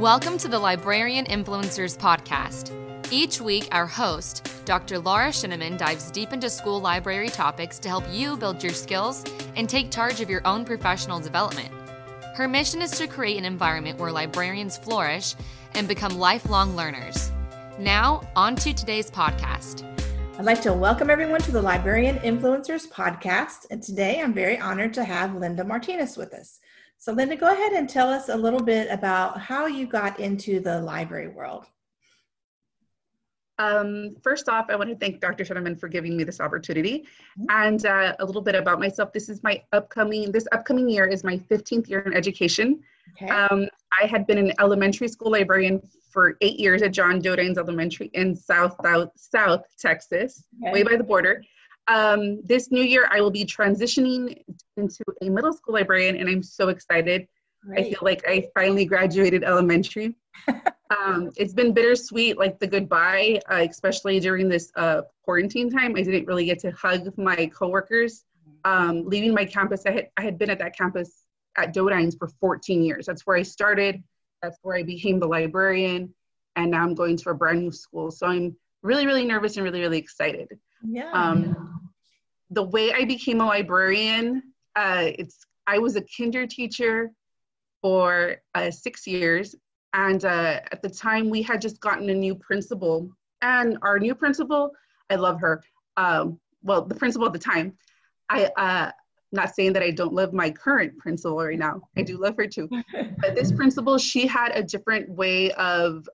Welcome to the Librarian Influencers Podcast. Each week, our host, Dr. Laura Sheneman, dives deep into school library topics to help you build your skills and take charge of your own professional development. Her mission is to create an environment where librarians flourish and become lifelong learners. Now, on to today's podcast. I'd like to welcome everyone to the Librarian Influencers Podcast. And today, I'm very honored to have Linda Martinez with us. So Linda, go ahead and tell us a little bit about how you got into the library world. First off, I want to thank Dr. Sheneman for giving me this opportunity. And a little bit about myself. This upcoming year is my 15th year in education. Okay. I had been an elementary school librarian for 8 years at John Doedyns Elementary in South Texas, okay, way by the border. This new year, I will be transitioning into a middle school librarian, and I'm so excited. Great. I feel like I finally graduated elementary. It's been bittersweet, like the goodbye, especially during this quarantine time. I didn't really get to hug my coworkers. Leaving my campus, I had been at that campus at Doedyns for 14 years. That's where I started. That's where I became the librarian. And now I'm going to a brand new school. So I'm really, really nervous and really, really excited. Yeah. The way I became a librarian, I was a kinder teacher for 6 years. And at the time, we had just gotten a new principal. And our new principal, I love her. Well, the principal at the time, I'm not saying that I don't love my current principal right now. I do love her too. But this principal, she had a different way of,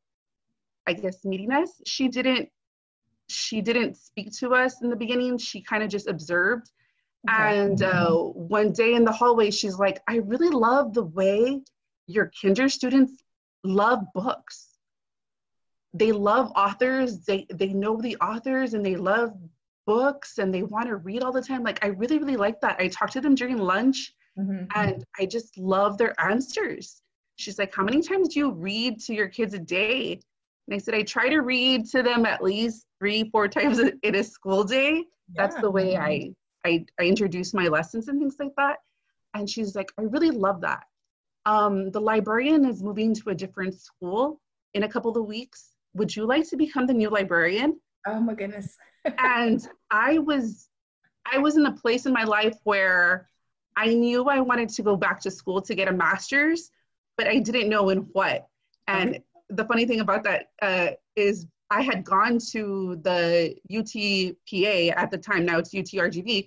I guess, meeting us. She didn't speak to us in the beginning. She kind of just observed. Okay. And one day in the hallway, she's like, I really love the way your kinder students love books. They love authors. They know the authors and they love books and they want to read all the time. Like, I really, really like that. I talked to them during lunch, and I just love their answers. She's like, how many times do you read to your kids a day? And I said, I try to read to them at least 3-4 times in a school day. Yeah. That's the way I introduce my lessons and things like that. And she's like, I really love that. The librarian is moving to a different school in a couple of weeks. Would you like to become the new librarian? Oh my goodness. And I was in a place in my life where I knew I wanted to go back to school to get a master's, but I didn't know in what. And the funny thing about that is I had gone to the UTPA at the time, now it's UTRGV,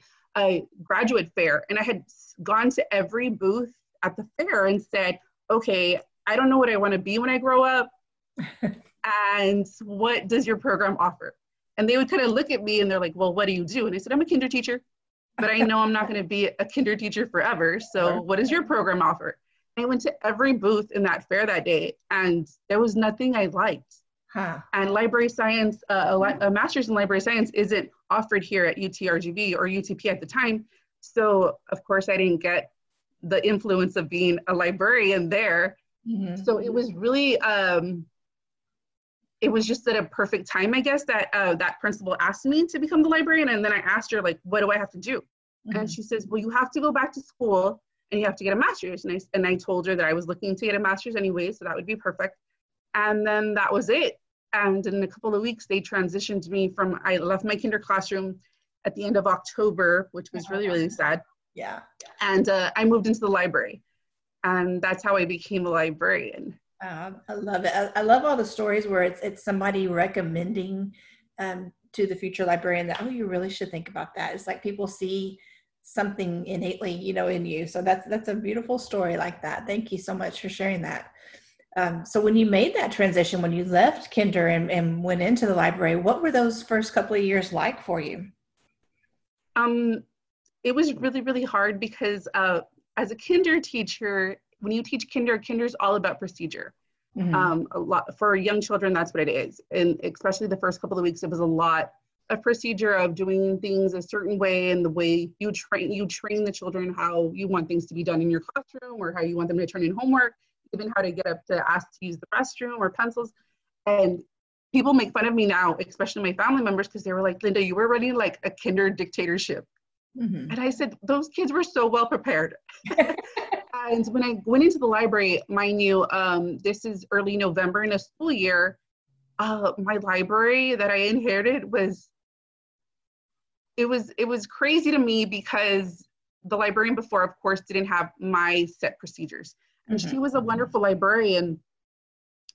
graduate fair. And I had gone to every booth at the fair and said, okay, I don't know what I want to be when I grow up. And what does your program offer? And they would kind of look at me and they're like, well, what do you do? And I said, I'm a kinder teacher, but I know I'm not going to be a kinder teacher forever. So what does your program offer? I went to every booth in that fair that day, and there was nothing I liked. Huh. And library science, a master's in library science isn't offered here at UTRGV or UTP at the time. So, of course, I didn't get the influence of being a librarian there. Mm-hmm. So it was really, it was just at a perfect time, I guess, that that principal asked me to become the librarian. And then I asked her, like, what do I have to do? Mm-hmm. And she says, well, you have to go back to school and you have to get a master's. And I told her that I was looking to get a master's anyway, so that would be perfect. And then that was it. And in a couple of weeks, they transitioned me from, I left my kinder classroom at the end of October, which was really, really sad. Yeah. And I moved into the library. And that's how I became a librarian. I love it. I love all the stories where it's somebody recommending to the future librarian that, oh, you really should think about that. It's like people see something innately, you know, in you. So that's a beautiful story like that. Thank you so much for sharing that. So when you made that transition, when you left kinder and went into the library, what were those first couple of years like for you? It was really, really hard because as a kinder teacher, when you teach kinder's all about procedure. Mm-hmm. A lot for young children, that's what it is. And especially the first couple of weeks, it was a lot of procedure of doing things a certain way, and the way you train the children how you want things to be done in your classroom, or how you want them to turn in homework, even how to get up to ask to use the restroom or pencils. And people make fun of me now, especially my family members, because they were like, Linda, you were running like a kinder dictatorship. Mm-hmm. And I said, those kids were so well prepared. And when I went into the library, mind you, this is early November in a school year, my library that I inherited was, it was crazy to me because the librarian before, of course, didn't have my set procedures. And she was a wonderful librarian,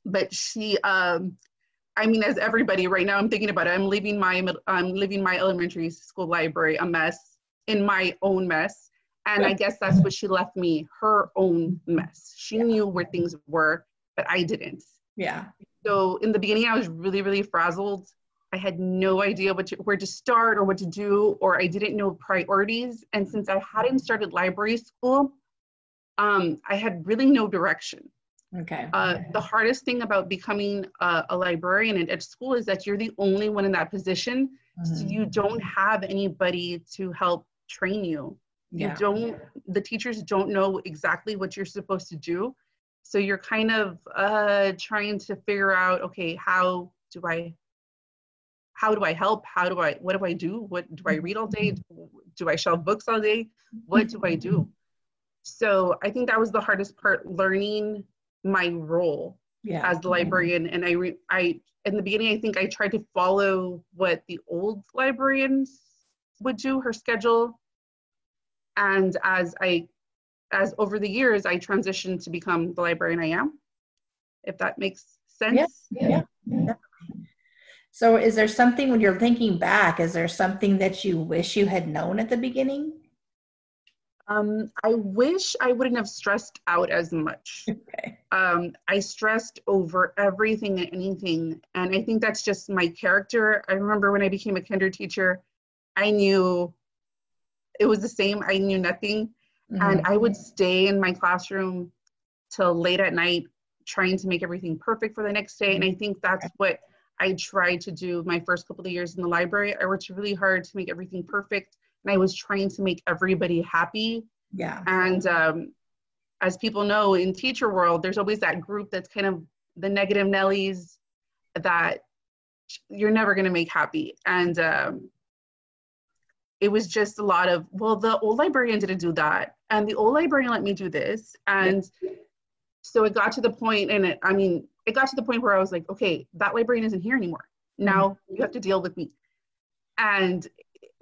but she, I mean, as everybody right now, I'm thinking about it, I'm leaving my elementary school library a mess, in my own mess. And I guess that's what she left me, her own mess. She knew where things were, but I didn't. Yeah. So in the beginning, I was really, really frazzled. I had no idea where to start or what to do, or I didn't know priorities. And since I hadn't started library school, I had really no direction. Okay. The hardest thing about becoming a librarian at school is that you're the only one in that position. Mm-hmm. So you don't have anybody to help train you. Yeah. You don't, the teachers don't know exactly what you're supposed to do. So you're kind of trying to figure out, okay, how do I help? What do I do? What do I read all day? Do I shelf books all day? What do I do? So I think that was the hardest part, learning my role as the librarian. And I in the beginning, I think I tried to follow what the old librarians would do, her schedule. And as over the years, I transitioned to become the librarian I am, if that makes sense. Yes. Yeah. Yeah. So is there something, when you're thinking back, is there something that you wish you had known at the beginning? I wish I wouldn't have stressed out as much. Okay. I stressed over everything and anything. And I think that's just my character. I remember when I became a kinder teacher, I knew it was the same. I knew nothing. Mm-hmm. And I would stay in my classroom till late at night, trying to make everything perfect for the next day. And I think that's what I tried to do my first couple of years in the library. I worked really hard to make everything perfect. And I was trying to make everybody happy. Yeah. And as people know, in teacher world, there's always that group that's kind of the negative Nellies that you're never going to make happy. And it was just a lot of, well, the old librarian didn't do that. And the old librarian let me do this. And so it got to the point, it got to the point where I was like, okay, that librarian isn't here anymore. Now you have to deal with me. And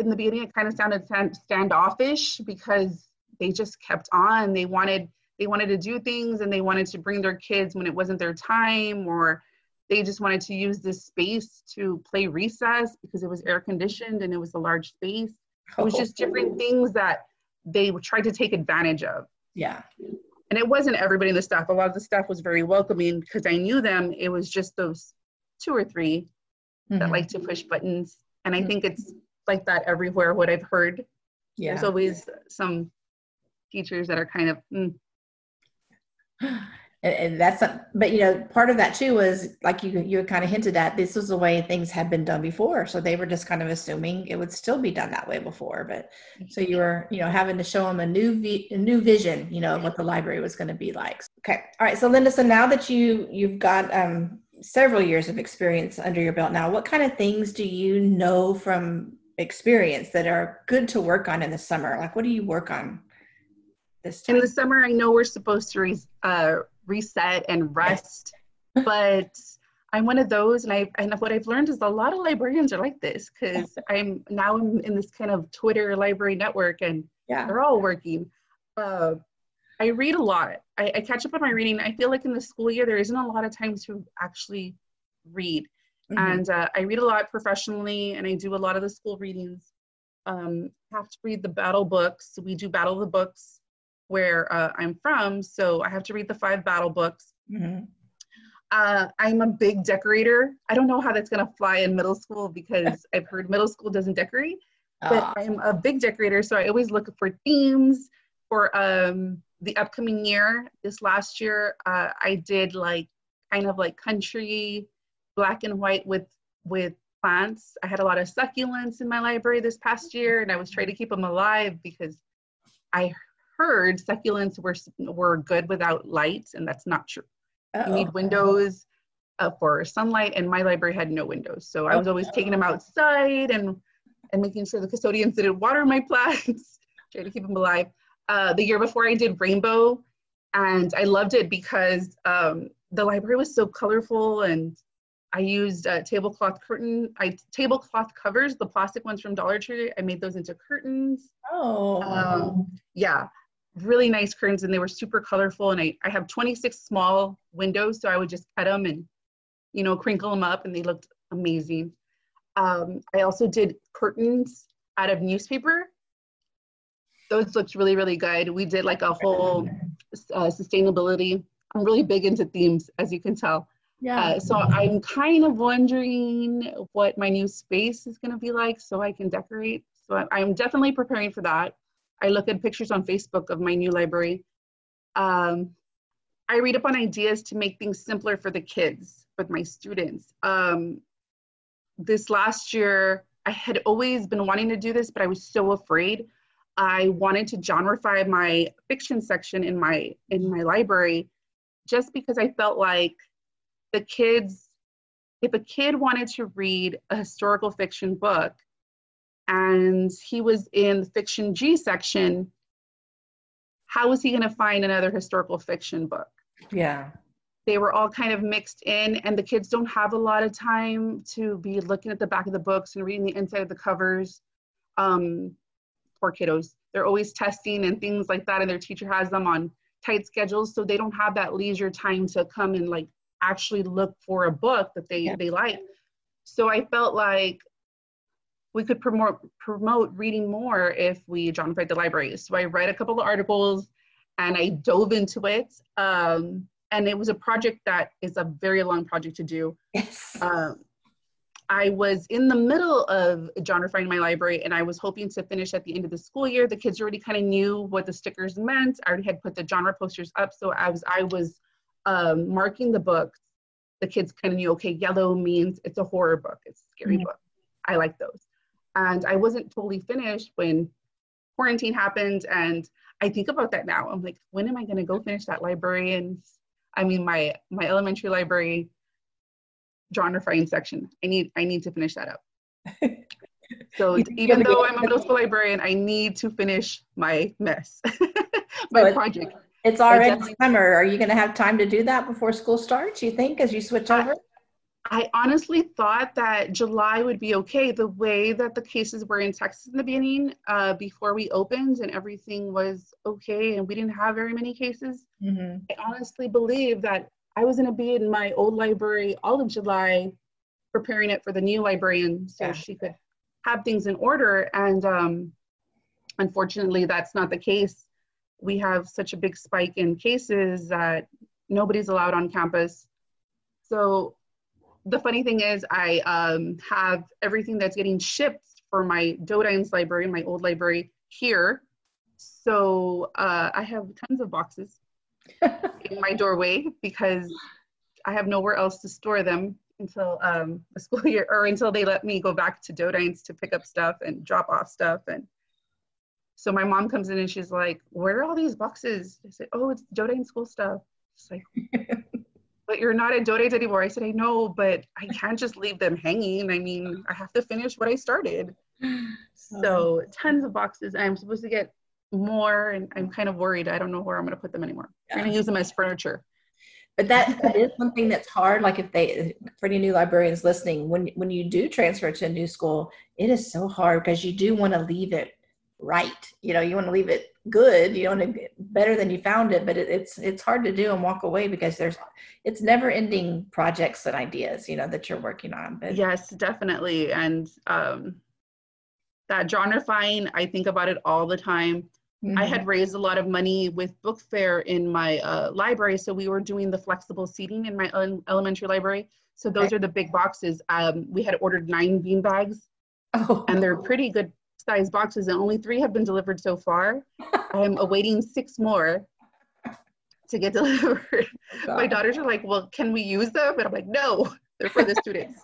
in the beginning, it kind of sounded standoffish because they just kept on. They wanted to do things, and they wanted to bring their kids when it wasn't their time, or they just wanted to use this space to play recess because it was air conditioned and it was a large space. It was just different things that they tried to take advantage of. Yeah. And it wasn't everybody in the staff. A lot of the staff was very welcoming because I knew them. It was just those two or three that like to push buttons. And I think it's like that everywhere, what I've heard. Yeah. There's always some teachers that are kind of, And that's, but you know, part of that too was like you kind of hinted at, this was the way things had been done before. So they were just kind of assuming it would still be done that way before. But so you were, you know, having to show them a new vision, you know, of what the library was going to be like. Okay. All right. So Linda, so now that you've got, several years of experience under your belt now, what kind of things do you know from experience that are good to work on in the summer? Like, what do you work on this time? In the summer, I know we're supposed to reset and rest, but I'm one of those, and what I've learned is a lot of librarians are like this, because I'm now in this kind of Twitter library network, and they're all working. I read a lot. I catch up on my reading. I feel like in the school year, there isn't a lot of time to actually read. And I read a lot professionally, and I do a lot of the school readings. I have to read the battle books. We do Battle of the Books where I'm from, so I have to read the 5 battle books. I'm a big decorator. I don't know how that's going to fly in middle school because I've heard middle school doesn't decorate, but I'm a big decorator, so I always look for themes for the upcoming year. This last year, I did kind of country, black and white with plants. I had a lot of succulents in my library this past year, and I was trying to keep them alive because I heard succulents were good without lights, and that's not true. You need windows for sunlight, and my library had no windows, so I was always taking them outside and making sure the custodians didn't water my plants, trying to keep them alive. The year before, I did rainbow, And I loved it because the library was so colorful, and I used tablecloth curtain. Tablecloth covers, the plastic ones from Dollar Tree. I made those into curtains. Oh. Yeah, really nice curtains, and they were super colorful. And I have 26 small windows, so I would just cut them and, you know, crinkle them up, and they looked amazing. I also did curtains out of newspaper. Those looked really, really good. We did like a whole sustainability. I'm really big into themes, as you can tell. Yeah. So I'm kind of wondering what my new space is going to be like so I can decorate. So I'm definitely preparing for that. I look at pictures on Facebook of my new library. I read up on ideas to make things simpler for the kids, with my students. This last year, I had always been wanting to do this, but I was so afraid. I wanted to genreify my fiction section in my library, just because I felt like the kids, if a kid wanted to read a historical fiction book and he was in the fiction G section, how was he going to find another historical fiction book? Yeah. They were all kind of mixed in, and the kids don't have a lot of time to be looking at the back of the books and reading the inside of the covers. Poor kiddos. They're always testing and things like that, and their teacher has them on tight schedules, so they don't have that leisure time to come and like actually look for a book that they like. So I felt like we could promote reading more if we genrefied the library. So I read a couple of articles and I dove into it. And it was a project that is a very long project to do. Yes. I was in the middle of genreifying my library, and I was hoping to finish at the end of the school year. The kids already kind of knew what the stickers meant. I already had put the genre posters up. So as I was marking the books, the kids kind of knew, okay, yellow means it's a horror book, it's a scary book. I like those. And I wasn't totally finished when quarantine happened, and I think about that now. I'm like, when am I going to go finish that library? And I mean, my elementary library genreifying section, I need to finish that up. So even though I'm a middle school librarian, I need to finish my mess, my project. It's already summer. Are you going to have time to do that before school starts, you think, as you switch over? I honestly thought that July would be okay. The way that the cases were in Texas in the beginning, before we opened and everything was okay and we didn't have very many cases, I honestly believe that I was going to be in my old library all of July preparing it for the new librarian so she could have things in order. And unfortunately, that's not the case. We have such a big spike in cases that nobody's allowed on campus. So the funny thing is I have everything that's getting shipped for my Doedyns library, my old library, here. So I have tons of boxes in my doorway because I have nowhere else to store them until the school year, or until they let me go back to Doedyns to pick up stuff and drop off stuff. And so my mom comes in and she's like, where are all these boxes? I said, oh, it's Doedyns school stuff. She's like, but you're not at Doedyns anymore. I said, I know, but I can't just leave them hanging. I mean, I have to finish what I started. So tons of boxes. I'm supposed to get more, and I'm kind of worried. I don't know where I'm going to put them anymore. I'm going to use them as furniture. But that is something that's hard. Like for any new librarians listening, when you do transfer to a new school, it is so hard because you do want to leave it right. You know, you want to leave it good, you want to get better than you found it, but it's hard to do and walk away because it's never ending projects and ideas, you know, that you're working on. But yes, definitely. And that genreifying, I think about it all the time. I had raised a lot of money with book fair in my library. So we were doing the flexible seating in my elementary library. So those are the big boxes. We had ordered 9 bean bags and they're pretty good size boxes, and only 3 have been delivered so far. I'm awaiting 6 more to get delivered. My daughters are like, well, can we use them? And I'm like, no, they're for the students.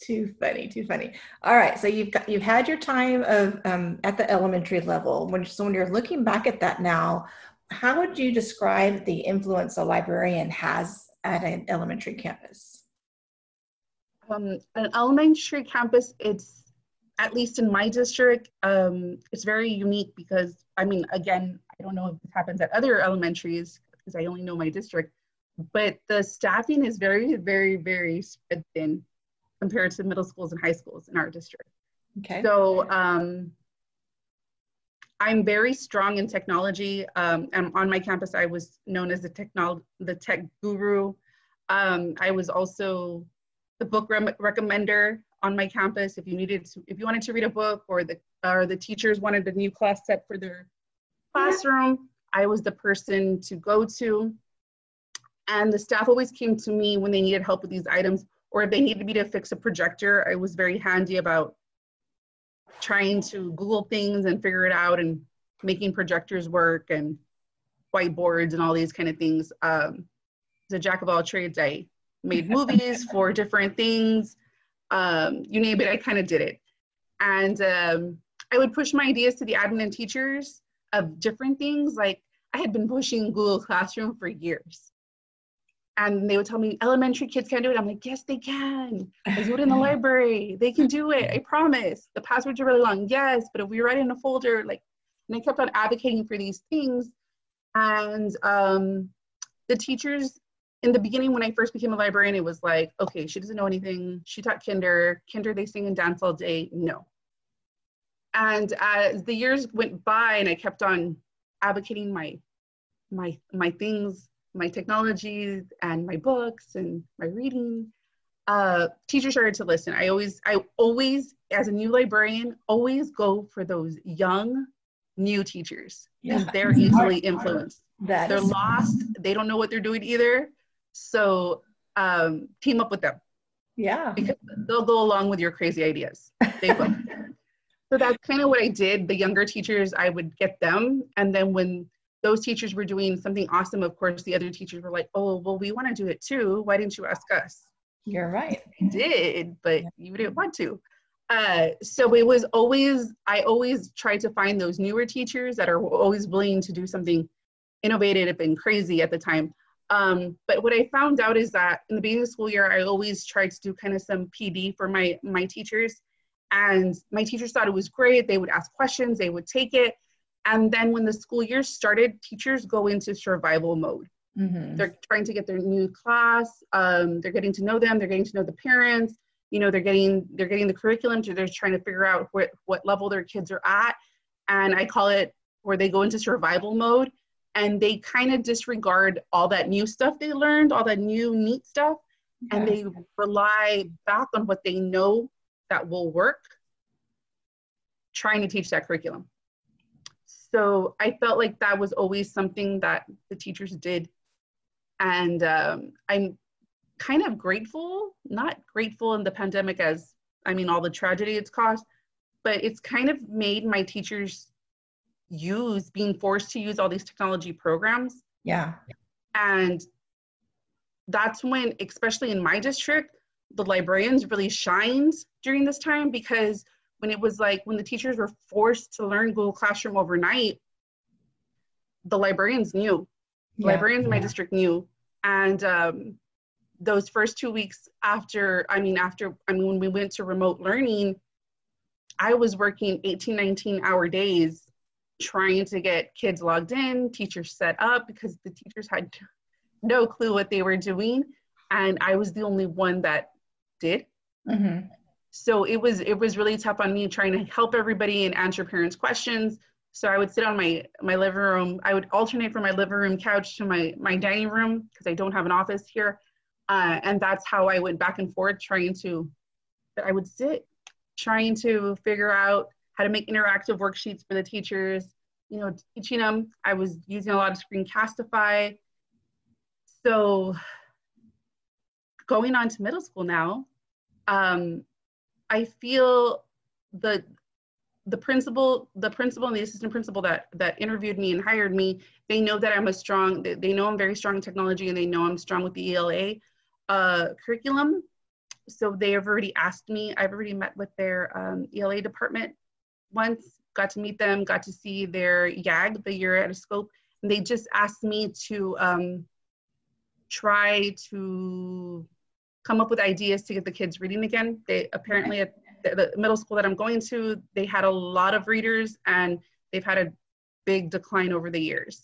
Too funny, too funny. All right, so you've had your time of at the elementary level. So when you're looking back at that now, how would you describe the influence a librarian has at an elementary campus? An elementary campus, it's at least in my district, it's very unique because, I mean, again, I don't know if this happens at other elementaries because I only know my district, but the staffing is very, very, very spread thin compared to middle schools and high schools in our district. Okay. So I'm very strong in technology. And on my campus, I was known as the tech guru. I was also the book recommender on my campus. If you needed to, if you wanted to read a book, or the teachers wanted a new class set for their classroom, I was the person to go to. And the staff always came to me when they needed help with these items, or if they needed me to fix a projector. I was very handy about trying to Google things and figure it out and making projectors work and whiteboards and all these kind of things. As a jack of all trades, I made movies for different things. You name it, I kind of did it. And I would push my ideas to the admin and teachers of different things. Like, I had been pushing Google Classroom for years. And they would tell me, elementary kids can't do it. I'm like, yes, they can. I do it in the library. They can do it. I promise. The passwords are really long. Yes, but if we write in a folder, like, and I kept on advocating for these things. And the teachers, in the beginning, when I first became a librarian, it was like, okay, she doesn't know anything. She taught kinder. Kinder, they sing and dance all day. No. And as the years went by and I kept on advocating my things, my technologies and my books and my reading, teachers started to listen. I always, as a new librarian, always go for those young, new teachers. Yeah. They're easily influenced. They're lost. They don't know what they're doing either. So team up with them. Yeah. Because they'll go along with your crazy ideas. They will. So that's kind of what I did. The younger teachers, I would get them. And then when those teachers were doing something awesome, of course, the other teachers were like, oh, well, we want to do it too. Why didn't you ask us? You're right. I did, but you didn't want to. So it was always, I always tried to find those newer teachers that are always willing to do something innovative and crazy at the time. But what I found out is that in the beginning of the school year, I always tried to do kind of some PD for my teachers. And my teachers thought it was great. They would ask questions, they would take it. And then when the school year started, teachers go into survival mode. Mm-hmm. They're trying to get their new class. They're getting to know them. They're getting to know the parents. You know, they're getting the curriculum. They're trying to figure out what level their kids are at. And I call it where they go into survival mode, and they kind of disregard all that new stuff they learned, all that new neat stuff. Okay. And they rely back on what they know that will work, trying to teach that curriculum. So I felt like that was always something that the teachers did. And I'm kind of grateful, not grateful in the pandemic as, I mean, all the tragedy it's caused, but it's kind of made my teachers being forced to use all these technology programs. Yeah. And that's when, especially in my district, the librarians really shined during this time, because when it was like, when the teachers were forced to learn Google Classroom overnight, the librarians knew. Yeah. Librarians in my district knew. And those first 2 weeks after, when we went to remote learning, I was working 18, 19-hour days trying to get kids logged in, teachers set up, because the teachers had no clue what they were doing. And I was the only one that did. Mm-hmm. So it was really tough on me trying to help everybody and answer parents' questions. So I would sit on my living room. I would alternate from my living room couch to my dining room, because I don't have an office here. And that's how I went back and forth trying to figure out how to make interactive worksheets for the teachers, you know, teaching them. I was using a lot of Screencastify. So going on to middle school now, I feel the principal and the assistant principal that interviewed me and hired me, they know that they know I'm very strong in technology, and they know I'm strong with the ELA curriculum. So they have already asked me. I've already met with their ELA department once, got to meet them, got to see their YAG, the year at a scope. And they just asked me to try to come up with ideas to get the kids reading again. They apparently, the middle school that I'm going to, they had a lot of readers and they've had a big decline over the years.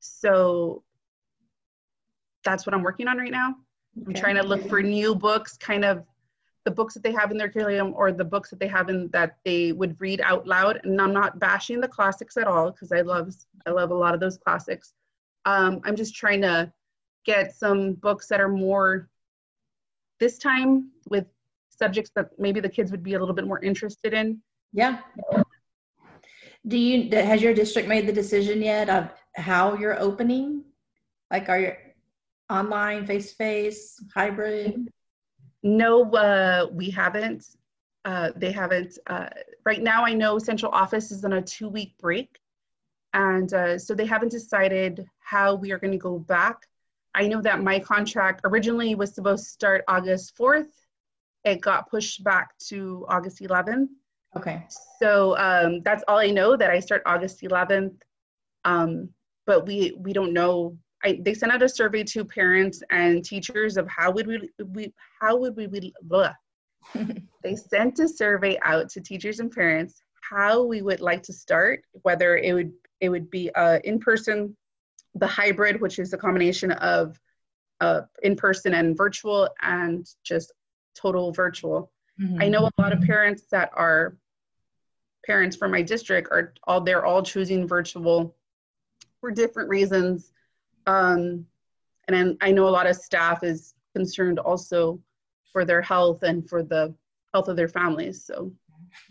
So that's what I'm working on right now. Okay. I'm trying to look for new books, kind of the books that they have in their curriculum or the books that they have in that they would read out loud. And I'm not bashing the classics at all because I love a lot of those classics. I'm just trying to get some books that are more this time with subjects that maybe the kids would be a little bit more interested in. Yeah. Do you, has your district made the decision yet of how you're opening? Like, are you online, face-to-face, hybrid? No, we haven't. They haven't. Right now, I know central office is on a 2-week break. And so they haven't decided how we are going to go back. I know that my contract originally was supposed to start August 4th. It got pushed back to August 11th. Okay. So that's all I know, that I start August 11th. But we don't know. They sent out a survey to parents and teachers of they sent a survey out to teachers and parents how we would like to start, whether it would be in person, the hybrid, which is a combination of in person and virtual, and just total virtual. Mm-hmm. I know a lot of parents that are parents from my district are all choosing virtual for different reasons. And then I know a lot of staff is concerned also for their health and for the health of their families. So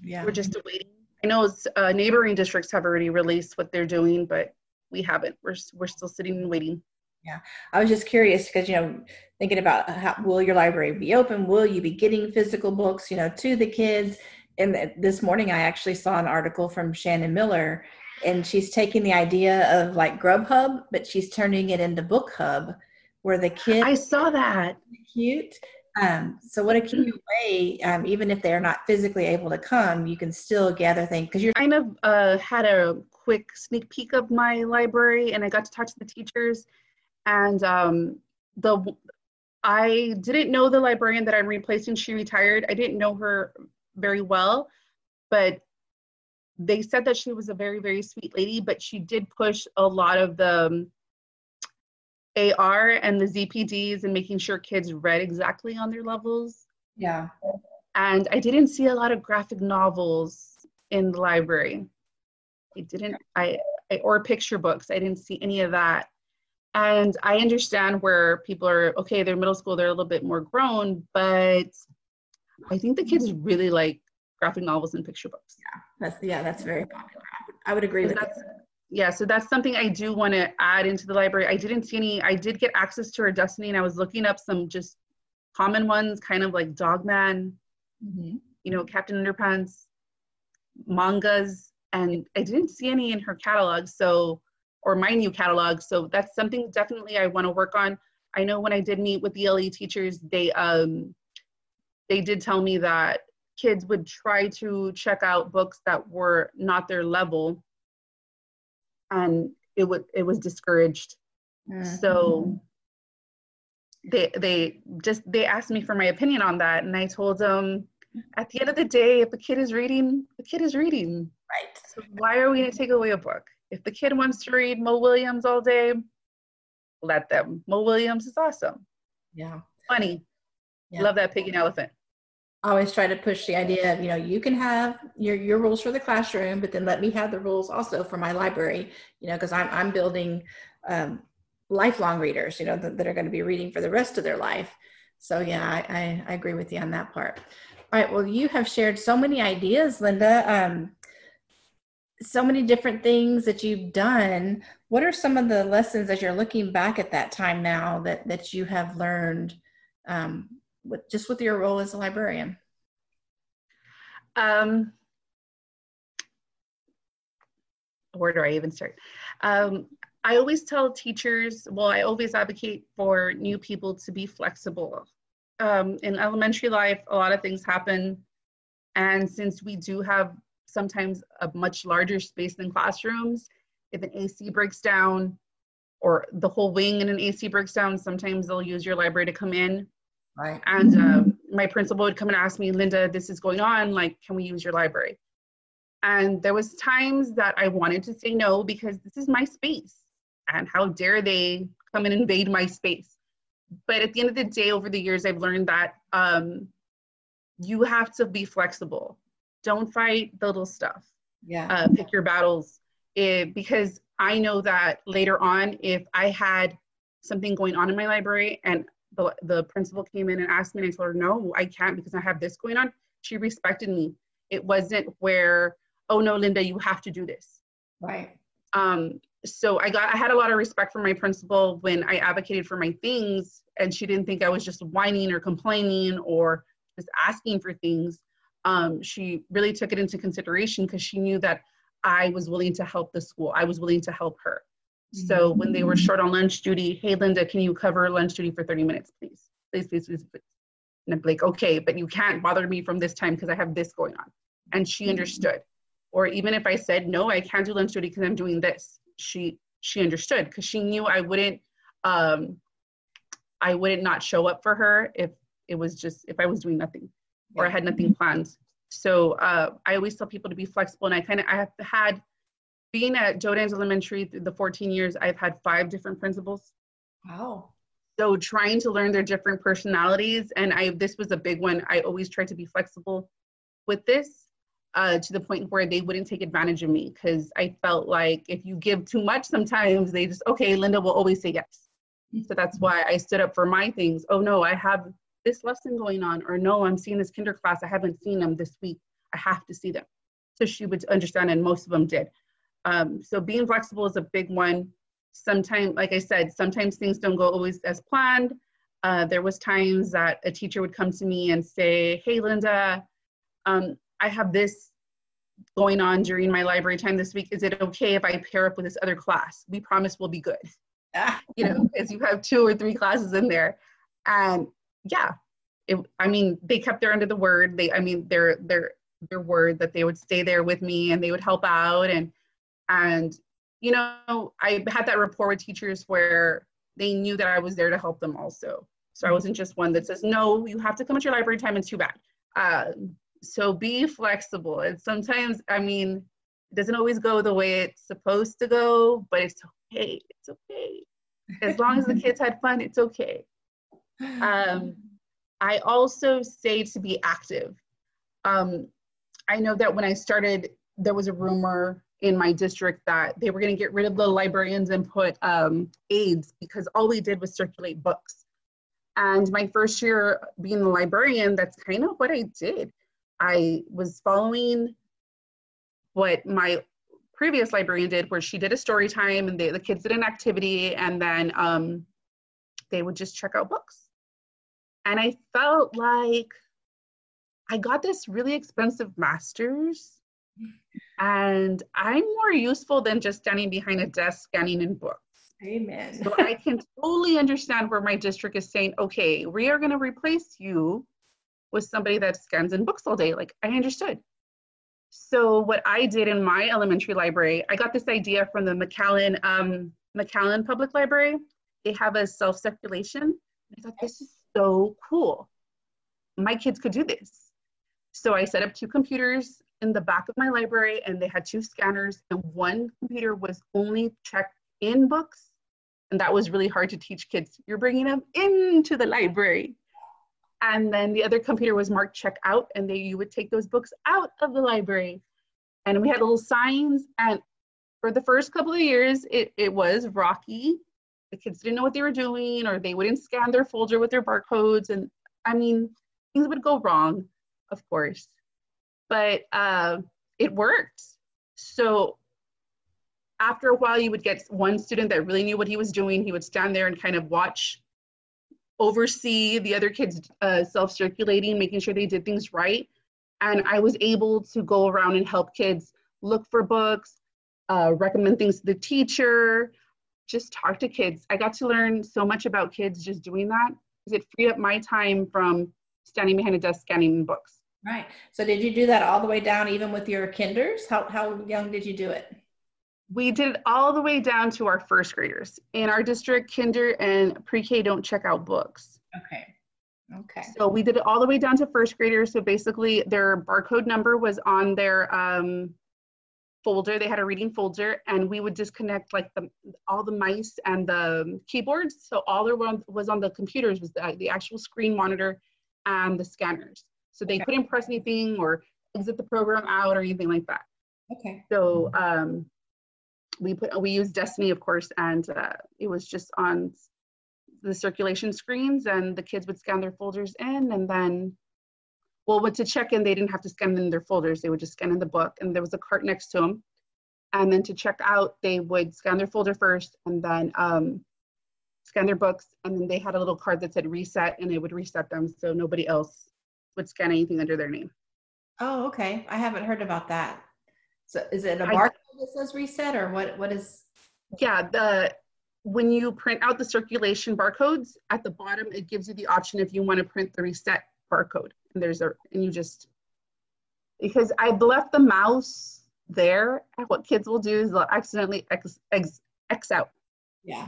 yeah, we're just waiting. I know neighboring districts have already released what they're doing, but we haven't. We're still sitting and waiting. Yeah, I was just curious because, you know, thinking about how will your library be open? Will you be getting physical books, you know, to the kids? And this morning I actually saw an article from Shannon Miller, and she's taking the idea of like Grubhub, but she's turning it into Book Hub, where the kids. I saw that. Cute. So what a cute way, even if they're not physically able to come, you can still gather things. Because you're kind of had a quick sneak peek of my library, and I got to talk to the teachers. And I didn't know the librarian that I'm replacing. She retired. I didn't know her very well, but they said that she was a very, very sweet lady, but she did push a lot of the AR and the ZPDs and making sure kids read exactly on their levels. Yeah. And I didn't see a lot of graphic novels in the library. Or picture books. I didn't see any of that. And I understand where people are, okay, they're middle school, they're a little bit more grown, but I think the kids really like graphic novels and picture books. Yeah, that's very popular. I would agree with that. Yeah, so that's something I do want to add into the library. I didn't see any. I did get access to her Destiny, and I was looking up some just common ones, kind of like Dog Man, mm-hmm. you know, Captain Underpants, mangas, and I didn't see any in her catalog, so, or my new catalog, so that's something definitely I want to work on. I know when I did meet with the ELE teachers, they did tell me that kids would try to check out books that were not their level, and it was discouraged. Mm-hmm. So they asked me for my opinion on that, and I told them, at the end of the day, if a kid is reading, the kid is reading. Right. So why are we going to take away a book? If the kid wants to read Mo Willems all day, let them. Mo Willems is awesome. Yeah. Funny. Yeah. Love that Pig and Elephant. I always try to push the idea of, you know, you can have your rules for the classroom, but then let me have the rules also for my library, you know, because I'm building lifelong readers, you know, that are going to be reading for the rest of their life. So, yeah, I agree with you on that part. All right. Well, you have shared so many ideas, Linda, so many different things that you've done. What are some of the lessons as you're looking back at that time now that you have learned with your role as a librarian? Where do I even start? I always tell teachers, I always advocate for new people to be flexible. In elementary life, a lot of things happen. And since we do have sometimes a much larger space than classrooms, if an AC breaks down or the whole wing in an AC breaks down, sometimes they'll use your library to come in. Right. And my principal would come and ask me, Linda, this is going on, like, can we use your library? And there was times that I wanted to say no, because this is my space and how dare they come and invade my space. But at the end of the day, over the years, I've learned that you have to be flexible. Don't fight the little stuff. Yeah. Pick your battles. Because I know that later on, if I had something going on in my library and the principal came in and asked me and I told her, no, I can't because I have this going on, she respected me. It wasn't where, oh no, Linda, you have to do this. Right. So I had a lot of respect for my principal when I advocated for my things, and she didn't think I was just whining or complaining or just asking for things. She really took it into consideration because she knew that I was willing to help the school. I was willing to help her. So when they were short on lunch duty, hey, Linda, can you cover lunch duty for 30 minutes, please? Please, please, please, please. And I'm like, okay, but you can't bother me from this time because I have this going on. And she understood. Or even if I said, no, I can't do lunch duty because I'm doing this, she understood, because she knew I wouldn't not show up for her if it was just, if I was doing nothing or I had nothing planned. So I always tell people to be flexible. And I have had, being at Doedyns Elementary through the 14 years, I've had 5 different principals. Wow. So trying to learn their different personalities. And this was a big one. I always tried to be flexible with this to the point where they wouldn't take advantage of me, because I felt like if you give too much sometimes, they just, okay, Linda will always say yes. So that's why I stood up for my things. Oh no, I have this lesson going on, or no, I'm seeing this kinder class. I haven't seen them this week. I have to see them. So she would understand, and most of them did. So being flexible is a big one. Sometimes, like I said, sometimes things don't go always as planned. There was times that a teacher would come to me and say, hey, Linda, I have this going on during my library time this week. Is it okay if I pair up with this other class? We promise we'll be good. You know, because you have 2 or 3 classes in there. And yeah, I mean, they kept their end of the word. Their word that they would stay there with me and they would help out. And, you know, I had that rapport with teachers where they knew that I was there to help them also. So I wasn't just one that says, no, you have to come at your library time, it's too bad. So be flexible. And sometimes, I mean, it doesn't always go the way it's supposed to go, but it's okay. It's okay. As long as the kids had fun, it's okay. I also say to be active. I know that when I started, there was a rumor in my district that they were going to get rid of the librarians and put aides, because all we did was circulate books. And my first year being the librarian, that's kind of what I did. I was following what my previous librarian did, where she did a story time and the kids did an activity, and then they would just check out books. And I felt like I got this really expensive master's, and I'm more useful than just standing behind a desk scanning in books. Amen. So I can totally understand where my district is saying, okay, we are going to replace you with somebody that scans in books all day. Like, I understood. So what I did in my elementary library, I got this idea from the McAllen Public Library. They have a self-circulation. I thought, this is so cool. My kids could do this. So I set up 2 computers in the back of my library, and they had 2 scanners, and one computer was only checked in books. And that was really hard to teach kids. You're bringing them into the library. And then the other computer was marked check out, and you would take those books out of the library. And we had little signs, and for the first couple of years, it was rocky. The kids didn't know what they were doing, or they wouldn't scan their folder with their barcodes. And I mean, things would go wrong, of course, but it worked. So after a while, you would get one student that really knew what he was doing. He would stand there and kind of watch, oversee the other kids self-circulating, making sure they did things right. And I was able to go around and help kids look for books, recommend things to the teacher, just talk to kids. I got to learn so much about kids just doing that, because it freed up my time from standing behind a desk scanning books. Right. So did you do that all the way down, even with your kinders? How young did you do it? We did it all the way down to our first graders. In our district, kinder and pre-K don't check out books. Okay. Okay. So we did it all the way down to first graders. So basically their barcode number was on their folder. They had a reading folder, and we would just connect like all the mice and the keyboards. So all there was on the computers was the actual screen monitor and the scanners. So they couldn't press anything or exit the program out or anything like that. Okay. So we used Destiny, of course, and it was just on the circulation screens, and the kids would scan their folders in, and then, well, to check in, they didn't have to scan in their folders. They would just scan in the book, and there was a cart next to them. And then to check out, they would scan their folder first, and then scan their books, and then they had a little card that said reset, and it would reset them, so nobody else would scan anything under their name. Oh, okay. I haven't heard about that. So is it a barcode that says reset, or what is? Yeah, when you print out the circulation barcodes, at the bottom, it gives you the option if you want to print the reset barcode. And you just, because I've left the mouse there, what kids will do is they'll accidentally X out. Yeah.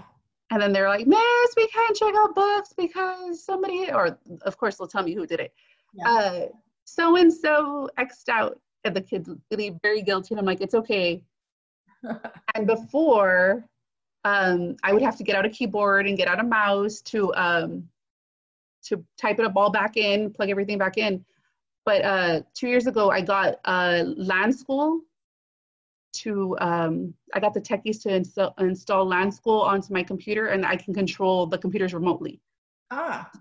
And then they're like, miss, we can't check out books because somebody, or of course they'll tell me who did it. Yeah. So-and-so X'd out. And the kids really very guilty. And I'm like, it's okay. And before, I would have to get out a keyboard and get out a mouse to type it up all back in, plug everything back in. But 2 years ago, I got Lanschool I got the techies to install Lanschool onto my computer, and I can control the computers remotely.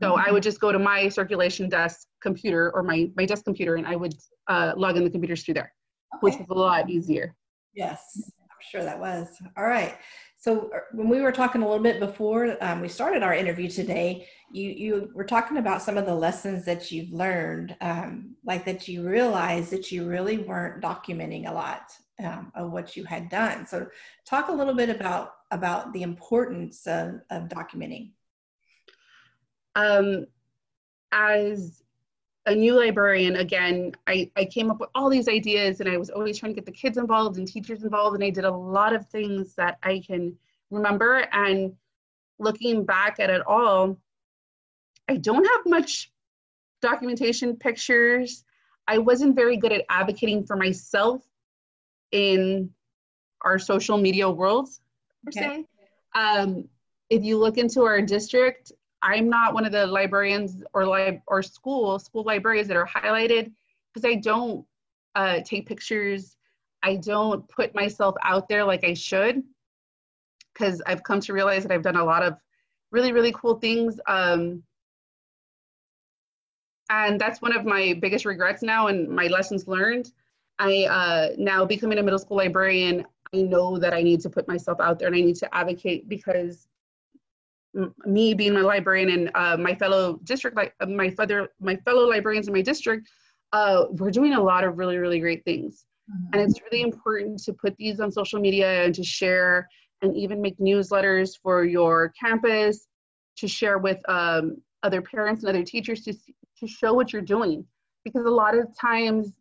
So I would just go to my circulation desk computer, or my desk computer, and I would log in the computers through there, which was a lot easier. Yes, I'm sure that was. All right. So when we were talking a little bit before we started our interview today, you were talking about some of the lessons that you've learned, like that you realized that you really weren't documenting a lot of what you had done. So talk a little bit about the importance of documenting. As a new librarian, again, I came up with all these ideas, and I was always trying to get the kids involved and teachers involved, and I did a lot of things that I can remember. And looking back at it all, I don't have much documentation, pictures. I wasn't very good at advocating for myself in our social media world, per se. If you look into our district, I'm not one of the librarians or school librarians that are highlighted, because I don't take pictures. I don't put myself out there like I should, because I've come to realize that I've done a lot of really, really cool things. And that's one of my biggest regrets now and my lessons learned. Now becoming a middle school librarian, I know that I need to put myself out there and I need to advocate, because me being my librarian and my fellow librarians in my district, we're doing a lot of really, really great things. And it's really important to put these on social media and to share, and even make newsletters for your campus to share with other parents and other teachers to show what you're doing. Because a lot of times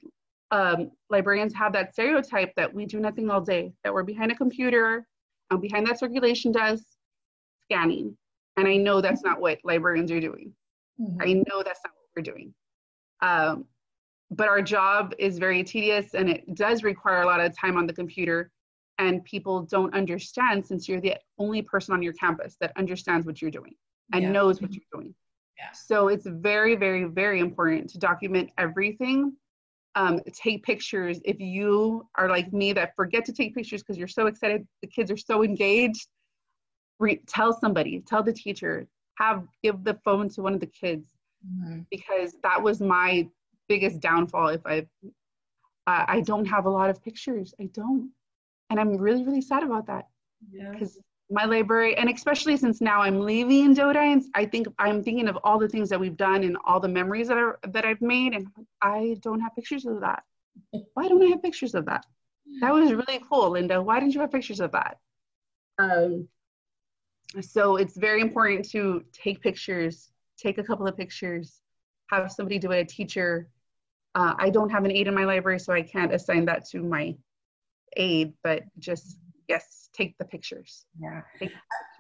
librarians have that stereotype that we do nothing all day, that we're behind a computer and behind that circulation desk scanning. And I know that's not what librarians are doing. I know that's not what we're doing. But our job is very tedious, and it does require a lot of time on the computer, and people don't understand, since you're the only person on your campus that understands what you're doing and knows what you're doing. So it's very, very, very important to document everything. Take pictures. If you are like me that forget to take pictures because you're so excited, the kids are so engaged, tell somebody, tell the teacher, give the phone to one of the kids, because that was my biggest downfall. If I don't have a lot of pictures, I don't. And I'm really, really sad about that, because my library, and especially since now I'm leaving Doedyns, I'm thinking of all the things that we've done and all the memories that I've made, and I don't have pictures of that. Why don't I have pictures of that? That was really cool, Linda. Why didn't you have pictures of that? So it's very important to take pictures, take a couple of pictures, have somebody do it, a teacher. I don't have an aide in my library, so I can't assign that to my aide, but just yes, take the pictures. Yeah.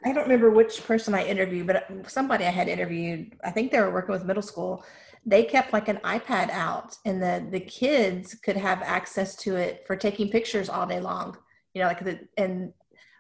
I don't remember which person I interviewed, but somebody I had interviewed, I think they were working with middle school. They kept like an iPad out, and the kids could have access to it for taking pictures all day long, you know, like and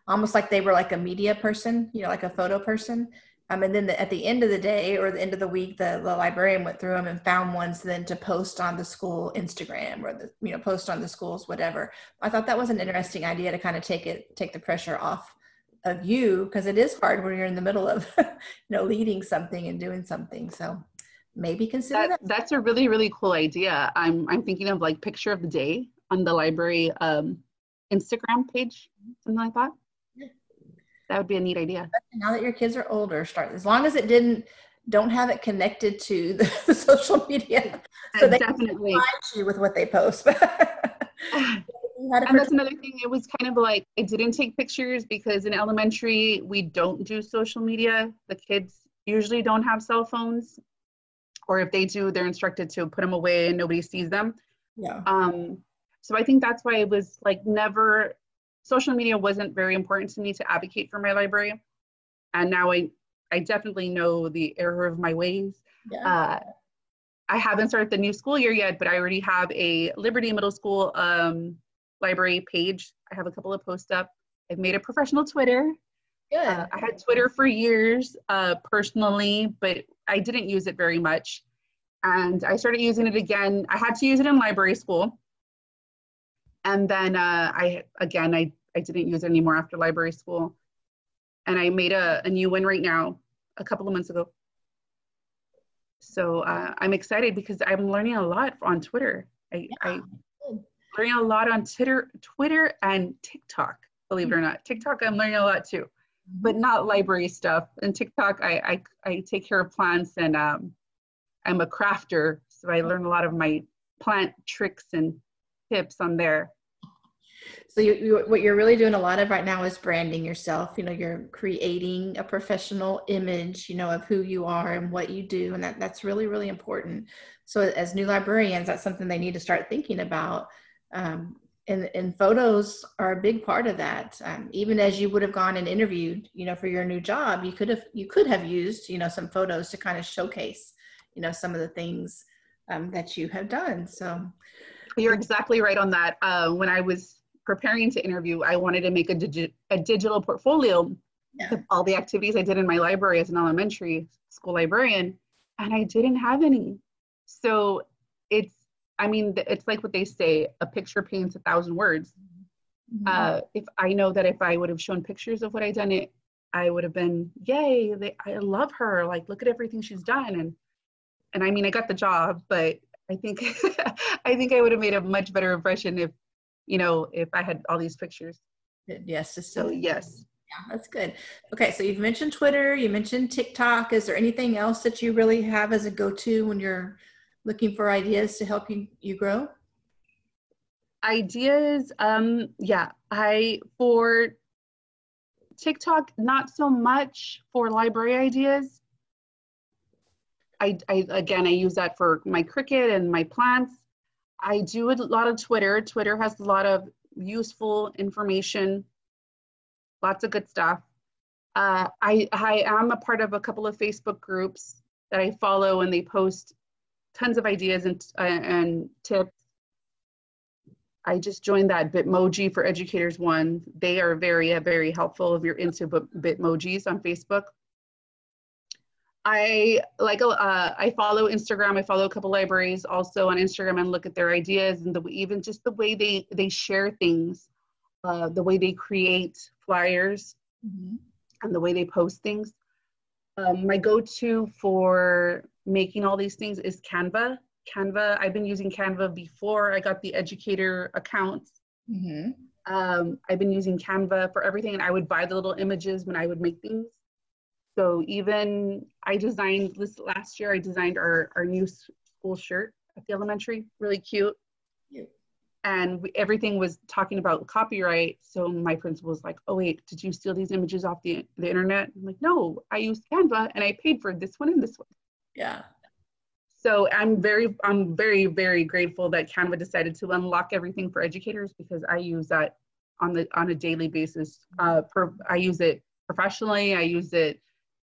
almost like they were like a media person, you know, like a photo person. And then at the end of the day or the end of the week, the librarian went through them and found ones then to post on the school Instagram or the, you know, post on the school's whatever. I thought that was an interesting idea to kind of take the pressure off of you, because it is hard when you're in the middle of, you know, leading something and doing something. So maybe consider that. That's a really, really cool idea. I'm thinking of like picture of the day on the library Instagram page, something like that. That would be a neat idea. Now that your kids are older, start, as long as it don't have it connected to the social media. So they definitely can find you with what they post. And that's another thing. It was kind of like, I didn't take pictures because in elementary, we don't do social media. The kids usually don't have cell phones, or if they do, they're instructed to put them away and nobody sees them. Yeah. So I think that's why it was like never, social media wasn't very important to me to advocate for my library. And now I definitely know the error of my ways. Yeah. I haven't started the new school year yet, but I already have a Liberty Middle School library page. I have a couple of posts up. I've made a professional Twitter. Yeah. I had Twitter for years personally, but I didn't use it very much. And I started using it again. I had to use it in library school. And then I didn't use it anymore after library school. And I made a new one right now, a couple of months ago. So I'm excited because I'm learning a lot on Twitter. I'm learning a lot on Twitter and TikTok, believe it or not. TikTok, I'm learning a lot too, but not library stuff. And TikTok, I take care of plants, and I'm a crafter. So I learn a lot of my plant tricks and tips on there. So what you're really doing a lot of right now is branding yourself. You know, you're creating a professional image, you know, of who you are and what you do. And that's really, really important. So as new librarians, that's something they need to start thinking about. And photos are a big part of that. Even as you would have gone and interviewed, you know, for your new job, you could have used, you know, some photos to kind of showcase, you know, some of the things that you have done. So you're exactly right on that. When I was preparing to interview, I wanted to make a digital portfolio of all the activities I did in my library as an elementary school librarian, and I didn't have any. So it's like what they say, a picture paints 1,000 words. Mm-hmm. If I know that if I would have shown pictures of what I done, I would have been, yay, I love her. Like, look at everything she's done. And I mean, I got the job, but I think I would have made a much better impression if I had all these pictures. Yes. So yes. Yeah, that's good. Okay. So you've mentioned Twitter, you mentioned TikTok. Is there anything else that you really have as a go-to when you're looking for ideas to help you grow? Ideas. For TikTok, not so much. For library ideas, I use that for my Cricut and my plants. I do a lot of Twitter. Twitter has a lot of useful information, lots of good stuff. I am a part of a couple of Facebook groups that I follow, and they post tons of ideas and tips. I just joined that Bitmoji for Educators one. They are very, very helpful if you're into Bitmojis on Facebook. I follow Instagram. I follow a couple libraries also on Instagram and look at their ideas, and even just the way they share things, the way they create flyers, mm-hmm. and the way they post things. My go-to for making all these things is Canva. I've been using Canva before I got the educator accounts. Mm-hmm. I've been using Canva for everything, and I would buy the little images when I would make things. So even last year I designed our new school shirt at the elementary, really cute. Yeah. And everything was talking about copyright. So my principal was like, oh wait, did you steal these images off the internet? I'm like, no, I used Canva and I paid for this one and this one. Yeah. So I'm very, very grateful that Canva decided to unlock everything for educators, because I use that on a daily basis. I use it professionally. I use it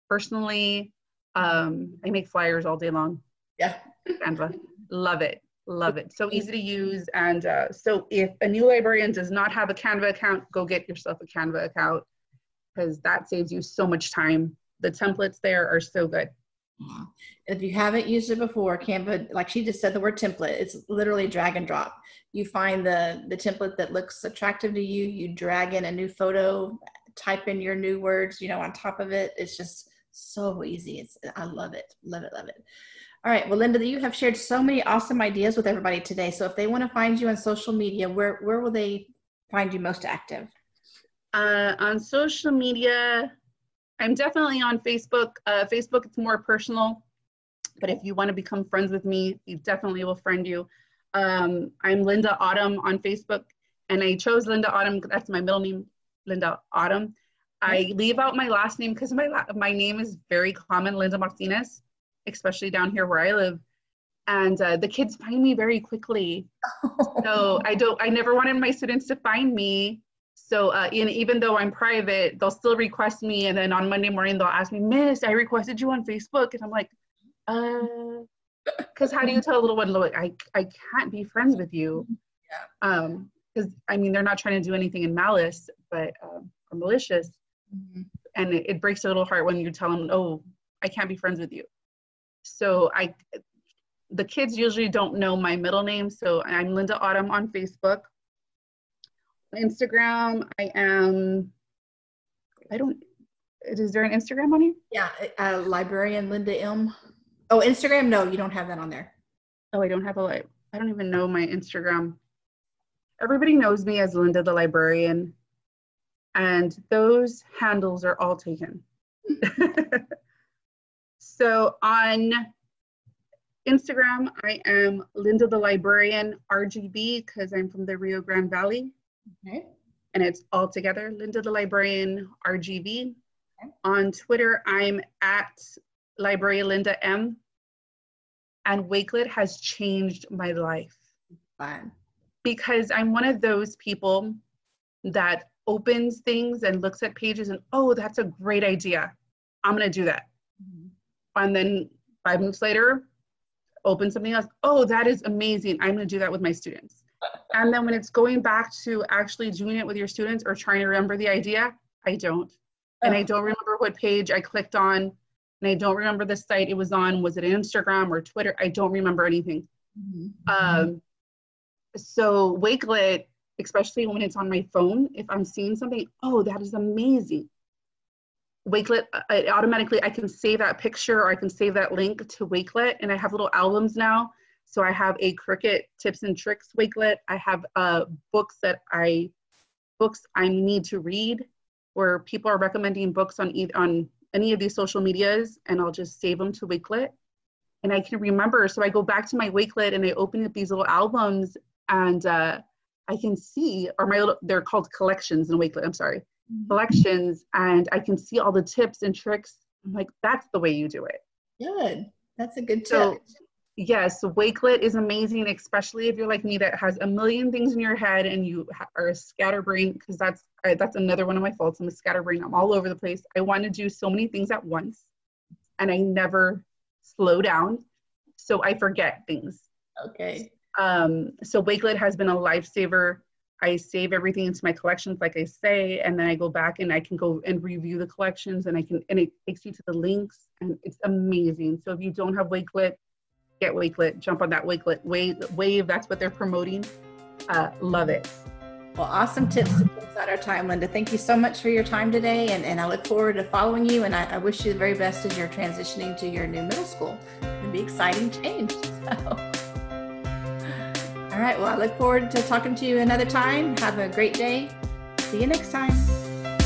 personally. I make flyers all day long. Yeah. Canva. Love it. Love it. So easy to use. And so if a new librarian does not have a Canva account, go get yourself a Canva account, because that saves you so much time. The templates there are so good. If you haven't used it before, Canva, like she just said, the word template, it's literally drag and drop. You find the template that looks attractive to you, you drag in a new photo, type in your new words, you know, on top of it. It's just so easy. It's, I love it, love it, love it. All right, well, Linda, you have shared so many awesome ideas with everybody today. So if they want to find you on social media, where will they find you most active? On social media, I'm definitely on Facebook. Facebook, it's more personal, but if you want to become friends with me, you definitely will friend you. I'm Linda Autumn on Facebook, and I chose Linda Autumn because that's my middle name, Linda Autumn. I leave out my last name because my name is very common, Linda Martinez, especially down here where I live, and the kids find me very quickly. So I never wanted my students to find me. So even though I'm private, they'll still request me. And then on Monday morning, they'll ask me, Miss, I requested you on Facebook. And I'm like, because how do you tell a little one, look, I can't be friends with you. Yeah. Because, I mean, they're not trying to do anything in malice, but or malicious. Mm-hmm. And it breaks their little heart when you tell them, oh, I can't be friends with you. So the kids usually don't know my middle name. So I'm Linda Autumn on Facebook. Instagram, is there an Instagram on you? Yeah, librarian Linda M. Oh, Instagram, no, you don't have that on there. Oh, I don't even know my Instagram. Everybody knows me as Linda the Librarian, and those handles are all taken. So on Instagram, I am Linda the Librarian RGB, because I'm from the Rio Grande Valley. Okay. And it's all together, Linda the Librarian RGV. Okay. On Twitter, I'm at Library Linda M. And Wakelet has changed my life. Fun. Because I'm one of those people that opens things and looks at pages and, oh, that's a great idea. I'm going to do that. Mm-hmm. And then 5 minutes later, open something else. Oh, that is amazing. I'm going to do that with my students. And then when it's going back to actually doing it with your students or trying to remember the idea, I don't. And I don't remember what page I clicked on. And I don't remember the site it was on. Was it Instagram or Twitter? I don't remember anything. Mm-hmm. So Wakelet, especially when it's on my phone, if I'm seeing something, oh, that is amazing. Wakelet, automatically I can save that picture or I can save that link to Wakelet. And I have little albums now. So I have a Cricut tips and tricks Wakelet. I have books I need to read, where people are recommending books on any of these social medias, and I'll just save them to Wakelet, and I can remember. So I go back to my Wakelet and I open up these little albums, and I can see, or they're called collections in Wakelet. I'm sorry, mm-hmm. Collections, and I can see all the tips and tricks. I'm like, that's the way you do it. Good. That's a good tip. So, yes, Wakelet is amazing, especially if you're like me that has a million things in your head and you are a scatterbrain, because that's another one of my faults. I'm a scatterbrain. I'm all over the place. I want to do so many things at once, and I never slow down, so I forget things. Okay. So Wakelet has been a lifesaver. I save everything into my collections, like I say, and then I go back and I can go and review the collections, and it takes you to the links, and it's amazing. So if you don't have Wakelet, get Wakelet, jump on that Wakelet wave. That's what they're promoting. Love it. Well, awesome tips to close out our time, Linda. Thank you so much for your time today. And I look forward to following you. And I wish you the very best as you're transitioning to your new middle school. It'll be exciting change. So. All right. Well, I look forward to talking to you another time. Have a great day. See you next time.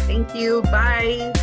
Thank you. Bye.